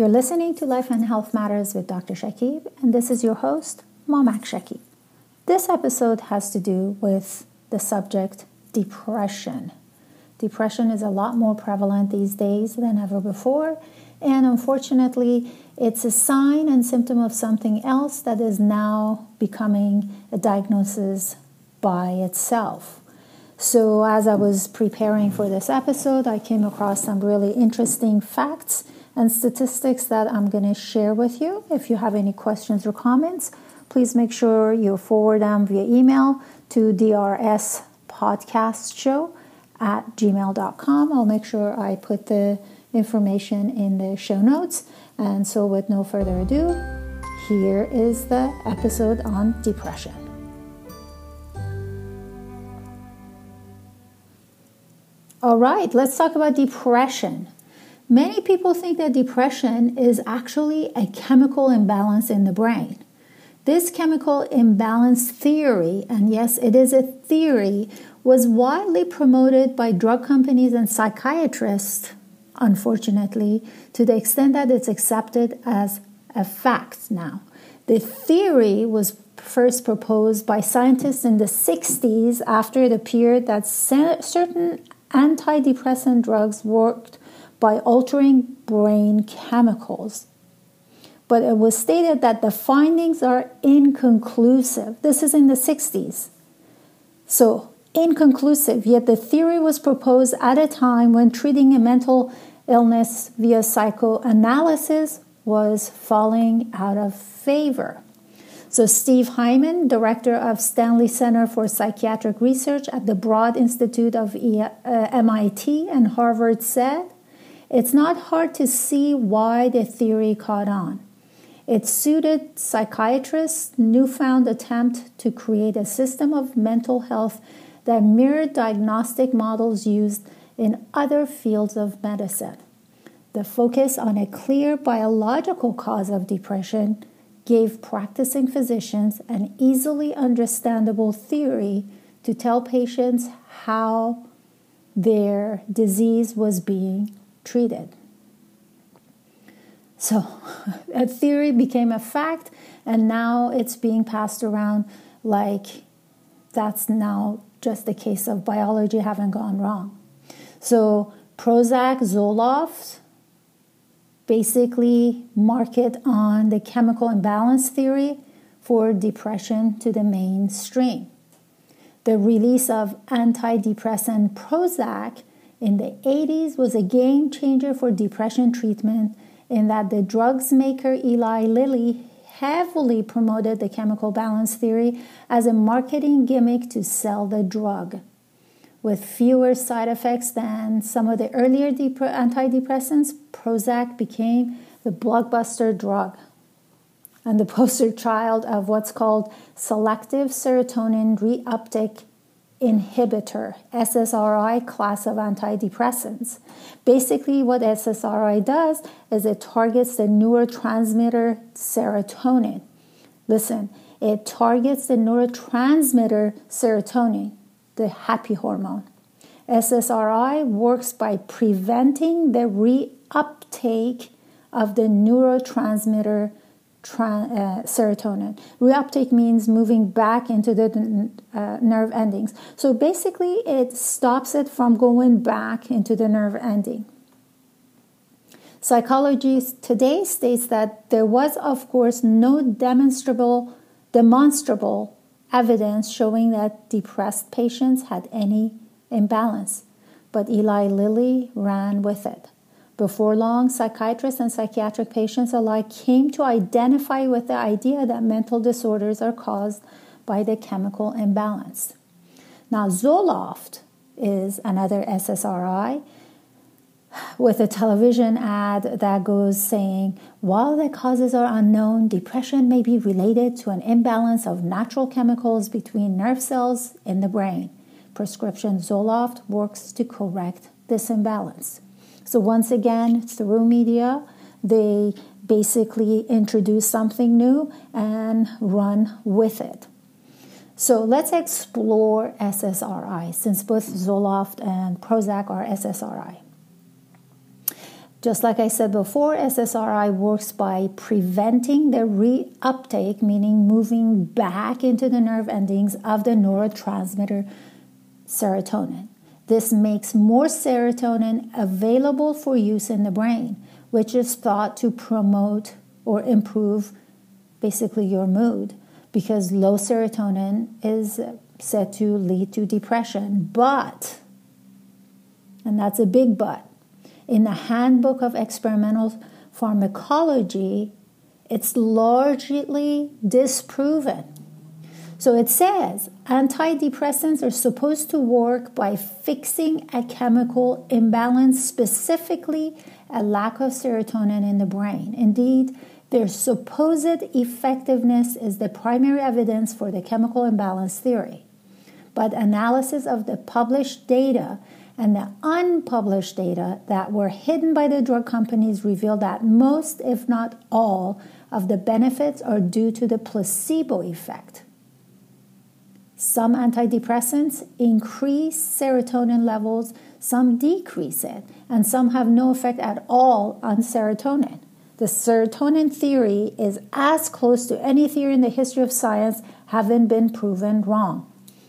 You're listening to Life and Health Matters with Dr. Shaqib, and this is your host, Momak Shaqib. This episode has to do with the subject depression. Depression is a lot more prevalent these days than ever before, and unfortunately, it's a sign and symptom of something else that is now becoming a diagnosis by itself. So as I was preparing for this episode, I came across some really interesting facts and statistics that I'm going to share with you. If you have any questions or comments, please make sure you forward them via email to drspodcastshow@gmail.com. I'll make sure I put the information in the show notes. And so with no further ado, here is the episode on depression. All right, let's talk about depression. Many people think that depression is actually a chemical imbalance in the brain. This chemical imbalance theory, and yes, it is a theory, was widely promoted by drug companies and psychiatrists, unfortunately, to the extent that it's accepted as a fact now. The theory was first proposed by scientists in the 60s after it appeared that certain antidepressant drugs worked by altering brain chemicals. But it was stated that the findings are inconclusive. This is in the 60s. So, inconclusive, yet the theory was proposed at a time when treating a mental illness via psychoanalysis was falling out of favor. So Steve Hyman, director of Stanley Center for Psychiatric Research at the Broad Institute of MIT and Harvard, said, "It's not hard to see why the theory caught on. It suited psychiatrists' newfound attempt to create a system of mental health that mirrored diagnostic models used in other fields of medicine. The focus on a clear biological cause of depression gave practicing physicians an easily understandable theory to tell patients how their disease was being treated." So a theory became a fact, and now it's being passed around like that's now just a case of biology having gone wrong. So Prozac, Zoloft basically market on the chemical imbalance theory for depression to the mainstream. The release of antidepressant Prozac in the 80s was a game changer for depression treatment, in that the drug's maker Eli Lilly heavily promoted the chemical balance theory as a marketing gimmick to sell the drug. With fewer side effects than some of the earlier antidepressants, Prozac became the blockbuster drug and the poster child of what's called selective serotonin reuptake inhibitor, SSRI class of antidepressants. Basically, what SSRI does is it targets the neurotransmitter serotonin. Listen, it targets the neurotransmitter serotonin, the happy hormone. SSRI works by preventing the reuptake of the neurotransmitter serotonin. Reuptake means moving back into the nerve endings. So basically, it stops it from going back into the nerve ending. Psychology today states that there was, of course, no demonstrable evidence showing that depressed patients had any imbalance, but Eli Lilly ran with it. Before long, psychiatrists and psychiatric patients alike came to identify with the idea that mental disorders are caused by the chemical imbalance. Now, Zoloft is another SSRI with a television ad that goes saying, "While the causes are unknown, depression may be related to an imbalance of natural chemicals between nerve cells in the brain. Prescription Zoloft works to correct this imbalance." So once again, through media, they basically introduce something new and run with it. So let's explore SSRI, since both Zoloft and Prozac are SSRI. Just like I said before, SSRI works by preventing the reuptake, meaning moving back into the nerve endings of the neurotransmitter serotonin. This makes more serotonin available for use in the brain, which is thought to promote or improve basically your mood, because low serotonin is said to lead to depression. But, and that's a big but, in the Handbook of Experimental Pharmacology, it's largely disproven. So it says antidepressants are supposed to work by fixing a chemical imbalance, specifically a lack of serotonin in the brain. Indeed, their supposed effectiveness is the primary evidence for the chemical imbalance theory. But analysis of the published data and the unpublished data that were hidden by the drug companies revealed that most, if not all, of the benefits are due to the placebo effect. Some antidepressants increase serotonin levels, some decrease it, and some have no effect at all on serotonin. The serotonin theory is as close to any theory in the history of science having been proven wrong.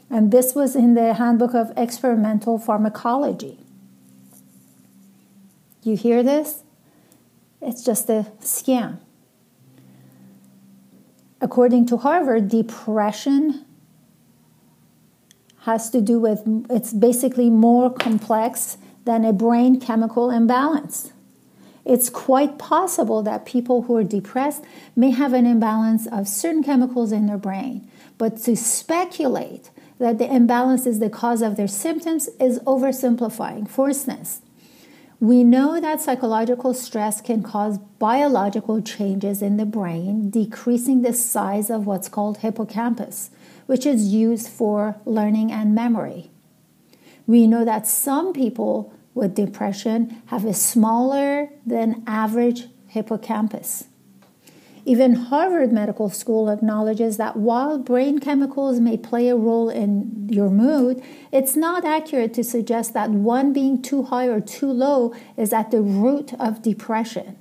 And this was in the Handbook of Experimental Pharmacology. You hear this? It's just a scam. According to Harvard, depression has to do with, it's basically more complex than a brain chemical imbalance. It's quite possible that people who are depressed may have an imbalance of certain chemicals in their brain, but to speculate that the imbalance is the cause of their symptoms is oversimplifying. For instance, we know that psychological stress can cause biological changes in the brain, decreasing the size of what's called hippocampus, which is used for learning and memory. We know that some people with depression have a smaller than average hippocampus. Even Harvard Medical School acknowledges that while brain chemicals may play a role in your mood, it's not accurate to suggest that one being too high or too low is at the root of depression.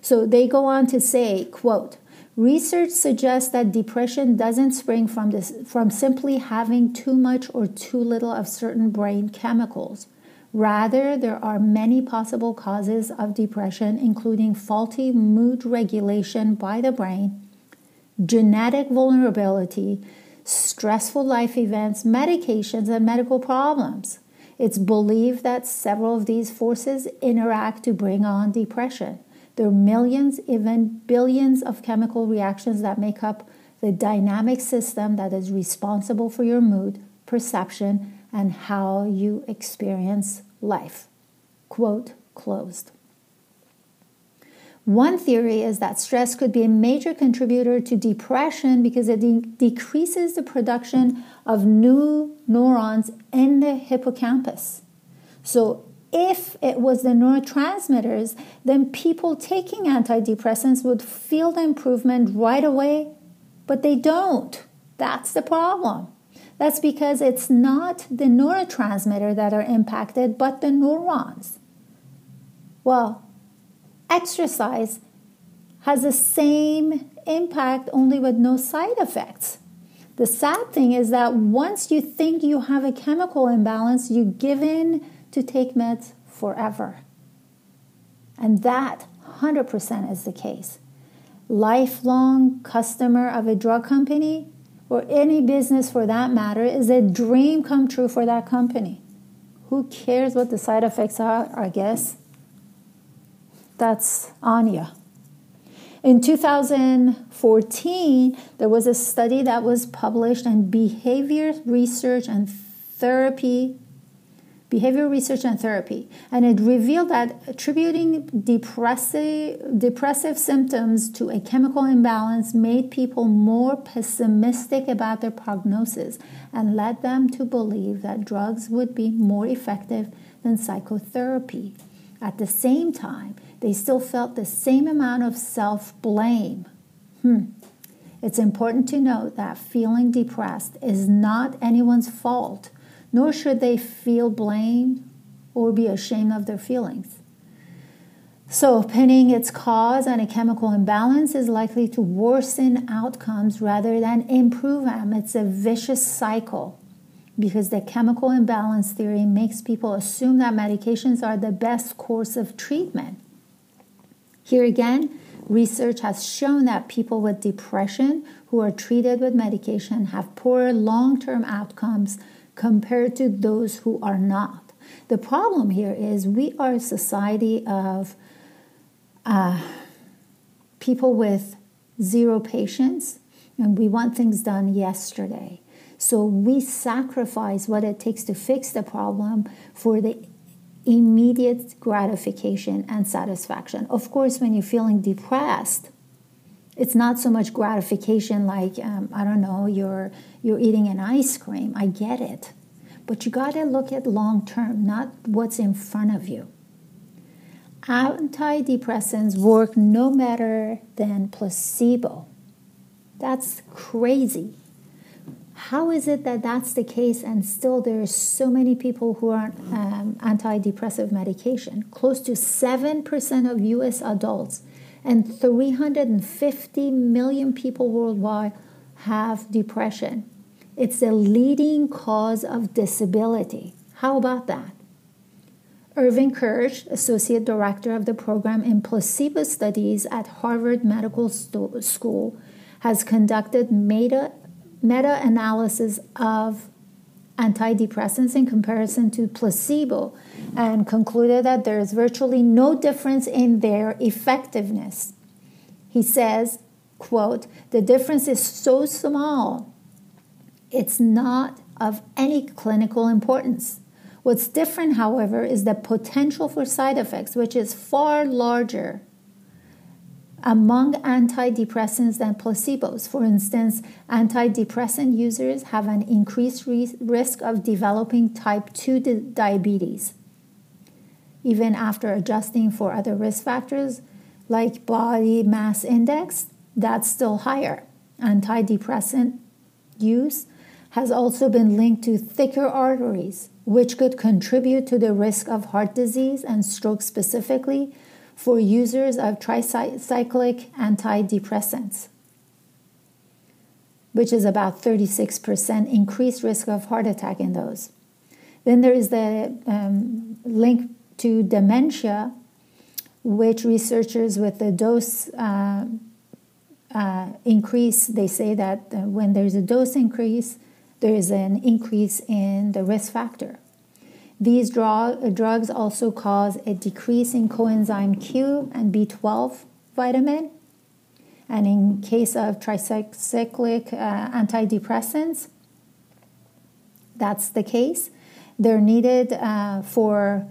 So they go on to say, quote, research suggests that depression doesn't spring from simply having too much or too little of certain brain chemicals. Rather, there are many possible causes of depression, including faulty mood regulation by the brain, genetic vulnerability, stressful life events, medications, and medical problems. It's believed that several of these forces interact to bring on depression. There are millions, even billions of chemical reactions that make up the dynamic system that is responsible for your mood, perception, and how you experience life. Quote closed. One theory is that stress could be a major contributor to depression because it decreases the production of new neurons in the hippocampus. So if it was the neurotransmitters, then people taking antidepressants would feel the improvement right away, but they don't. That's the problem. That's because it's not the neurotransmitter that are impacted, but the neurons. Well, exercise has the same impact, only with no side effects. The sad thing is that once you think you have a chemical imbalance, you give in to take meds forever. And that 100% is the case. Lifelong customer of a drug company, or any business for that matter, is a dream come true for that company. Who cares what the side effects are, I guess? That's on you. In 2014, there was a study that was published in Behavior Research and Therapy, and it revealed that attributing depressive symptoms to a chemical imbalance made people more pessimistic about their prognosis and led them to believe that drugs would be more effective than psychotherapy. At the same time, they still felt the same amount of self-blame. It's important to note that feeling depressed is not anyone's fault, nor should they feel blamed or be ashamed of their feelings. So pinning its cause on a chemical imbalance is likely to worsen outcomes rather than improve them. It's a vicious cycle because the chemical imbalance theory makes people assume that medications are the best course of treatment. Here again, research has shown that people with depression who are treated with medication have poorer long-term outcomes compared to those who are not. The problem here is we are a society of people with zero patience, and we want things done yesterday. So we sacrifice what it takes to fix the problem for the immediate gratification and satisfaction. Of course, when you're feeling depressed, it's not so much gratification like, you're eating an ice cream. I get it. But you got to look at long term, not what's in front of you. Antidepressants work no better than placebo. That's crazy. How is it that that's the case and still there are so many people who are on antidepressive medication? Close to 7% of U.S. adults and 350 million people worldwide have depression. It's the leading cause of disability. How about that? Irving Kirsch, Associate Director of the Program in Placebo Studies at Harvard Medical School, has conducted meta-analysis of antidepressants in comparison to placebo and concluded that there is virtually no difference in their effectiveness. He says, quote, "The difference is so small, it's not of any clinical importance. What's different, however, is the potential for side effects, which is far larger among antidepressants than placebos. For instance, antidepressant users have an increased risk of developing type 2 diabetes, even after adjusting for other risk factors like body mass index. That's still higher. Antidepressant use has also been linked to thicker arteries, which could contribute to the risk of heart disease and stroke specifically for users of tricyclic antidepressants, which is about 36% increased risk of heart attack in those. Then there is the link to dementia, which researchers with the dose increase, they say that when there's a dose increase, there is an increase in the risk factor. These drugs also cause a decrease in coenzyme Q and B12 vitamin. And in case of tricyclic antidepressants, that's the case. They're needed for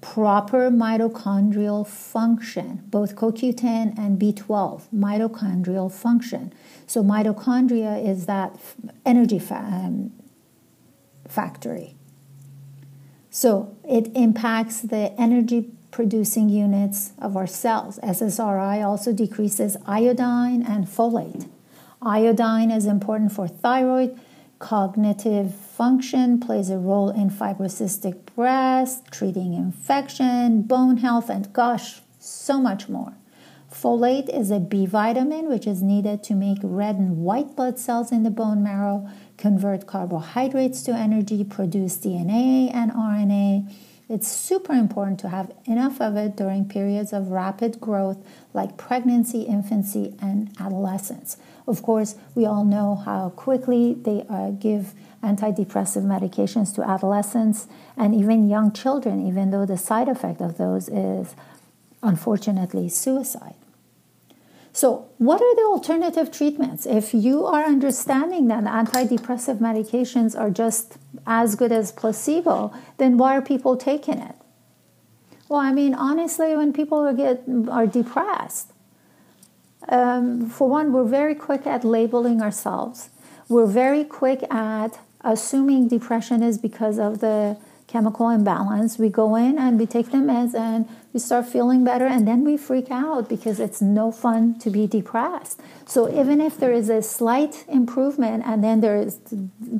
proper mitochondrial function, both CoQ10 and B12, mitochondrial function. So mitochondria is that energy factory. So it impacts the energy-producing units of our cells. SSRI also decreases iodine and folate. Iodine is important for thyroid. Cognitive function plays a role in fibrocystic breast, treating infection, bone health, and gosh, so much more. Folate is a B vitamin, which is needed to make red and white blood cells in the bone marrow, convert carbohydrates to energy, produce DNA and RNA. It's super important to have enough of it during periods of rapid growth like pregnancy, infancy, and adolescence. Of course, we all know how quickly they give antidepressive medications to adolescents and even young children, even though the side effect of those is, unfortunately, suicide. So what are the alternative treatments? If you are understanding that antidepressive medications are just as good as placebo, then why are people taking it? Well, I mean, honestly, when people are depressed, for one, we're very quick at labeling ourselves. We're very quick at assuming depression is because of the chemical imbalance. We go in and we take the meds and we start feeling better, and then we freak out because it's no fun to be depressed. So even if there is a slight improvement and then there is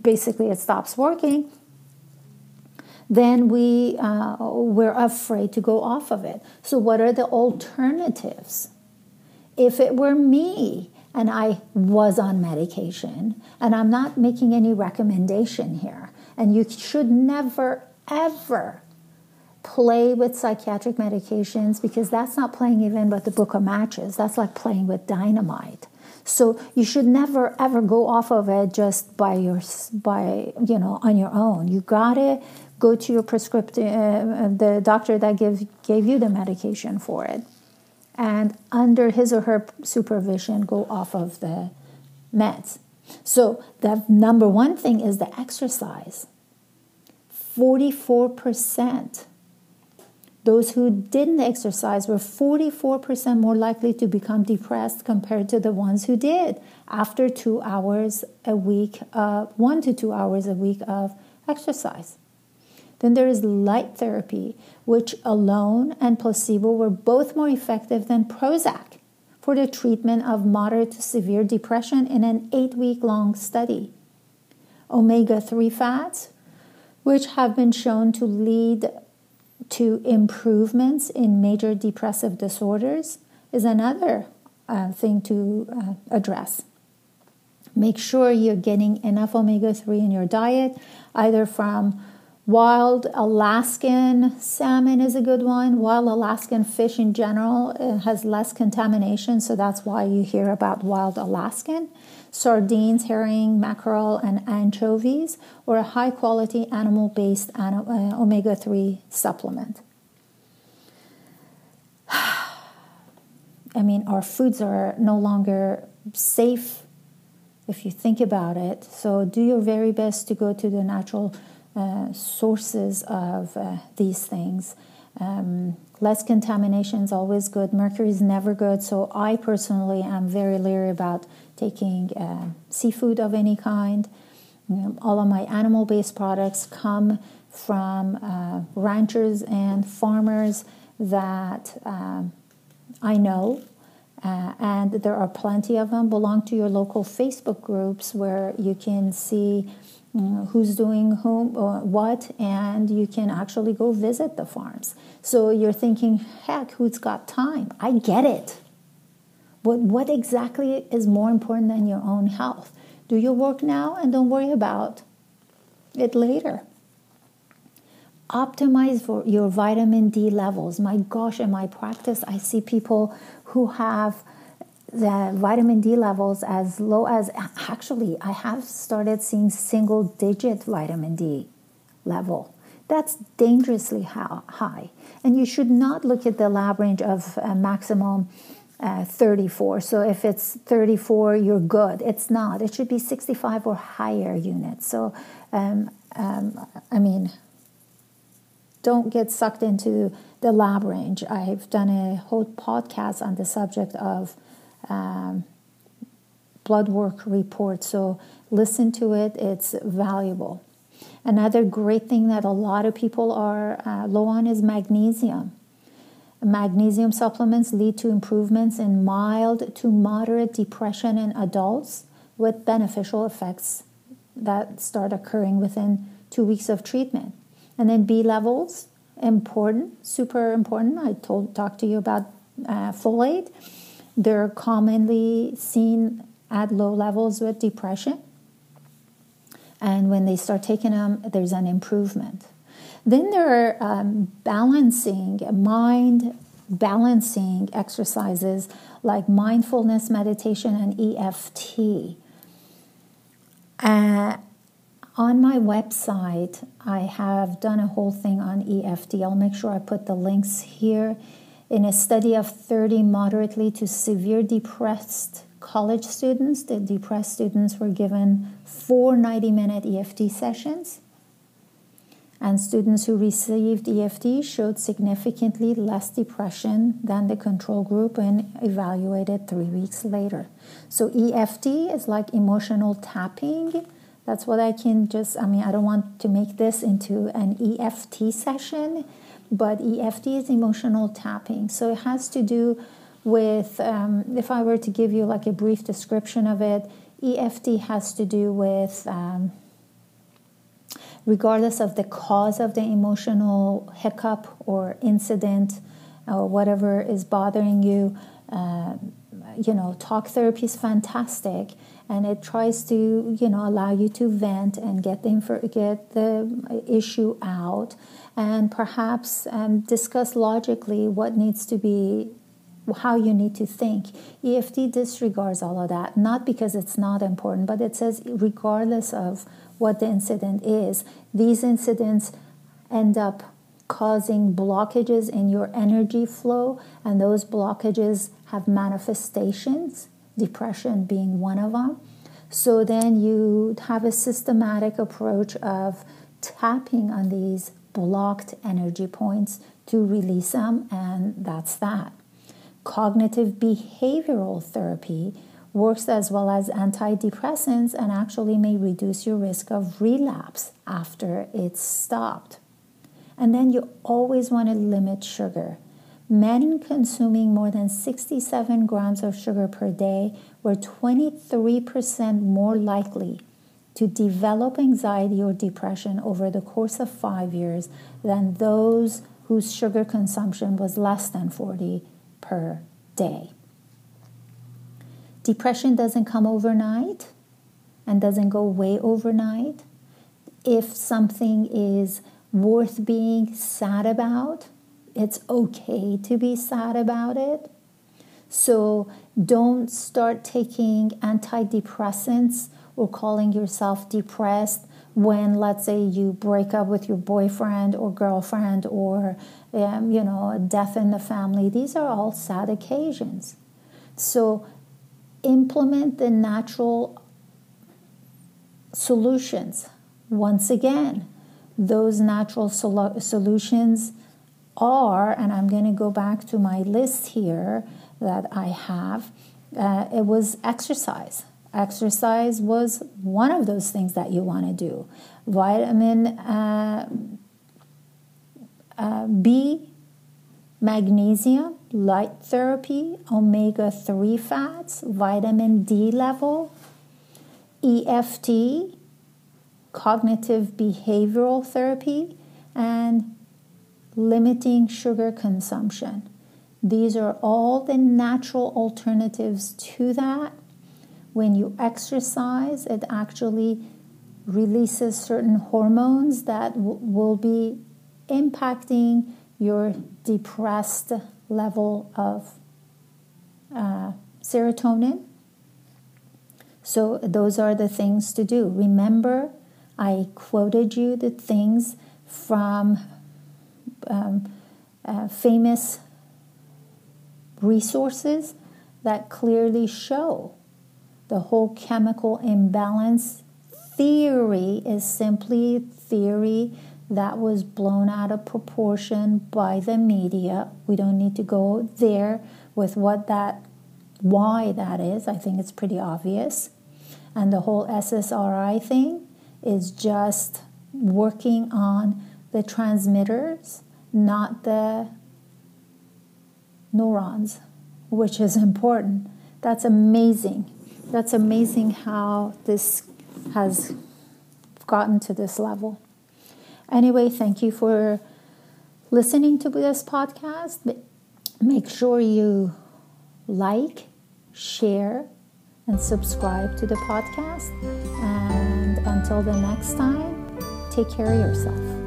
basically it stops working, then we're afraid to go off of it. So what are the alternatives? If it were me and I was on medication, and I'm not making any recommendation here, and you should never, ever play with psychiatric medications, because that's not playing even with the book of matches. That's like playing with dynamite. So you should never, ever go off of it just on your own. You got to go to your prescription, the doctor that gave you the medication for it, and under his or her supervision, go off of the meds. So the number one thing is the exercise. 44%. Those who didn't exercise were 44% more likely to become depressed compared to the ones who did after 2 hours a week, 1 to 2 hours a week of exercise. Then there is light therapy, which alone and placebo were both more effective than Prozac for the treatment of moderate to severe depression in an 8-week-long study. Omega-3 fats, which have been shown to lead to improvements in major depressive disorders, is another thing to address. Make sure you're getting enough omega-3 in your diet, either from wild Alaskan salmon is a good one. Wild Alaskan fish in general has less contamination, so that's why you hear about wild Alaskan. Sardines, herring, mackerel, and anchovies, or a high-quality animal-based omega-3 supplement. I mean, our foods are no longer safe if you think about it. So do your very best to go to the natural sources of these things. Less contamination is always good. Mercury is never good. So I personally am very leery about taking seafood of any kind. All of my animal-based products come from ranchers and farmers that I know, and there are plenty of them. Belong to your local Facebook groups where you can see who's doing whom or what, and you can actually go visit the farms. So you're thinking, heck, who's got time? I get it. But what exactly is more important than your own health? Do your work now and don't worry about it later. Optimize for your vitamin D levels. My gosh, in my practice, I see people who have the vitamin D levels as low as, actually, I have started seeing single-digit vitamin D level. That's dangerously high. And you should not look at the lab range of maximum 34. So if it's 34, you're good. It's not. It should be 65 or higher units. So, I mean, don't get sucked into the lab range. I've done a whole podcast on the subject of blood work report, so listen to it. It's valuable. Another great thing that a lot of people are low on is magnesium. Magnesium supplements lead to improvements in mild to moderate depression in adults, with beneficial effects that start occurring within 2 weeks of treatment. And then B levels, important, super important. I talked to you about folate. They're commonly seen at low levels with depression. And when they start taking them, there's an improvement. Then there are mind-balancing exercises like mindfulness, meditation, and EFT. On my website, I have done a whole thing on EFT. I'll make sure I put the links here. In a study of 30 moderately to severe depressed college students, the depressed students were given 4 90-minute EFT sessions, and students who received EFT showed significantly less depression than the control group when evaluated 3 weeks later. So EFT is like emotional tapping. That's what I can I don't want to make this into an EFT session, but EFT is emotional tapping. So it has to do with, if I were to give you like a brief description of it, EFT has to do with regardless of the cause of the emotional hiccup or incident or whatever is bothering you. You know, talk therapy is fantastic, and it tries to, you know, allow you to vent and get the issue out, and perhaps discuss logically what needs to be, how you need to think. EFT disregards all of that, not because it's not important, but it says regardless of what the incident is, these incidents end up causing blockages in your energy flow, and those blockages have manifestations, depression being one of them. So then you have a systematic approach of tapping on these blocked energy points to release them, and that's that. Cognitive behavioral therapy works as well as antidepressants and actually may reduce your risk of relapse after it's stopped. And then you always want to limit sugar. Men consuming more than 67 grams of sugar per day were 23% more likely to develop anxiety or depression over the course of 5 years than those whose sugar consumption was less than 40 per day. Depression doesn't come overnight and doesn't go away overnight. If something is worth being sad about, it's okay to be sad about it. So don't start taking antidepressants or calling yourself depressed when, let's say, you break up with your boyfriend or girlfriend, or you know, a death in the family. These are all sad occasions. So implement the natural solutions. Once again, those natural solutions are, and I'm going to go back to my list here that I have, it was exercise. Exercise was one of those things that you want to do. Vitamin B, magnesium, light therapy, omega-3 fats, vitamin D level, EFT, cognitive behavioral therapy, and limiting sugar consumption. These are all the natural alternatives to that. When you exercise, it actually releases certain hormones that will be impacting your depressed level of serotonin. So those are the things to do. Remember, I quoted you the things from famous resources that clearly show the whole chemical imbalance theory is simply theory that was blown out of proportion by the media. We don't need to go there with why that is. I think it's pretty obvious. And the whole SSRI thing is just working on the transmitters, not the neurons, which is important. That's amazing. That's amazing how this has gotten to this level. Anyway, thank you for listening to this podcast. Make sure you like, share, and subscribe to the podcast. And until the next time, take care of yourself.